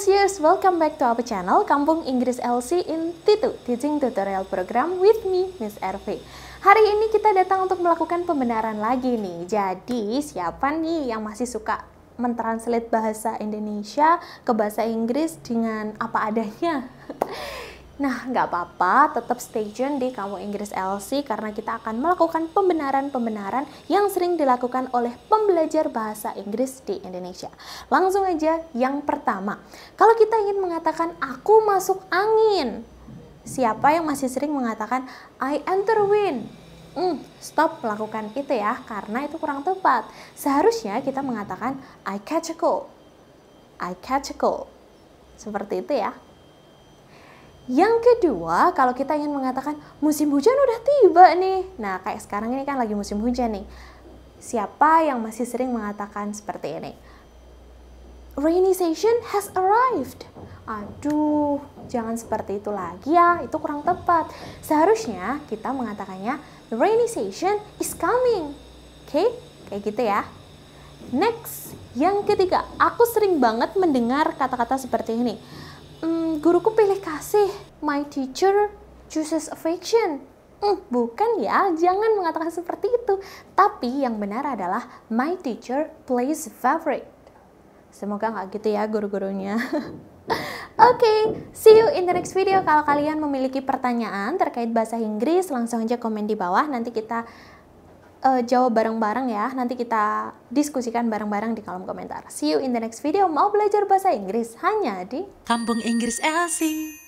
Celsius, welcome back to our channel Kampung Inggris LC in Tito Teaching Tutorial Program with me, Miss RV. Hari ini kita datang untuk melakukan pembenaran lagi nih. Jadi siapa nih yang masih suka mentranslate bahasa Indonesia ke bahasa Inggris dengan apa adanya? Nah, nggak apa-apa, tetap stay tune di Kampung Inggris LC karena kita akan melakukan pembenaran-pembenaran yang sering dilakukan oleh pembelajar bahasa Inggris di Indonesia. Langsung aja yang pertama, kalau kita ingin mengatakan aku masuk angin, siapa yang masih sering mengatakan I enter wind? Stop melakukan itu ya, karena itu kurang tepat. Seharusnya kita mengatakan I catch a cold, I catch a cold, seperti itu ya. Yang kedua, kalau kita ingin mengatakan musim hujan udah tiba nih. Nah, kayak sekarang ini kan lagi musim hujan nih. Siapa yang masih sering mengatakan seperti ini? Rainy season has arrived. Aduh, jangan seperti itu lagi ya. Itu kurang tepat. Seharusnya kita mengatakannya the rainy season is coming. Oke, kayak gitu ya. Next, yang ketiga. Aku sering banget mendengar kata-kata seperti ini. Guruku pilih kasih, my teacher chooses affection. Bukan ya, jangan mengatakan seperti itu. Tapi yang benar adalah my teacher plays favorite. Semoga nggak gitu ya guru-gurunya. Okay, see you in the next video. Kalau kalian memiliki pertanyaan terkait bahasa Inggris, langsung aja komen di bawah. Nanti kita jawab bareng-bareng ya. Nanti kita diskusikan bareng-bareng di kolom komentar. See you in the next video. Mau belajar bahasa Inggris hanya di Kampung Inggris LC.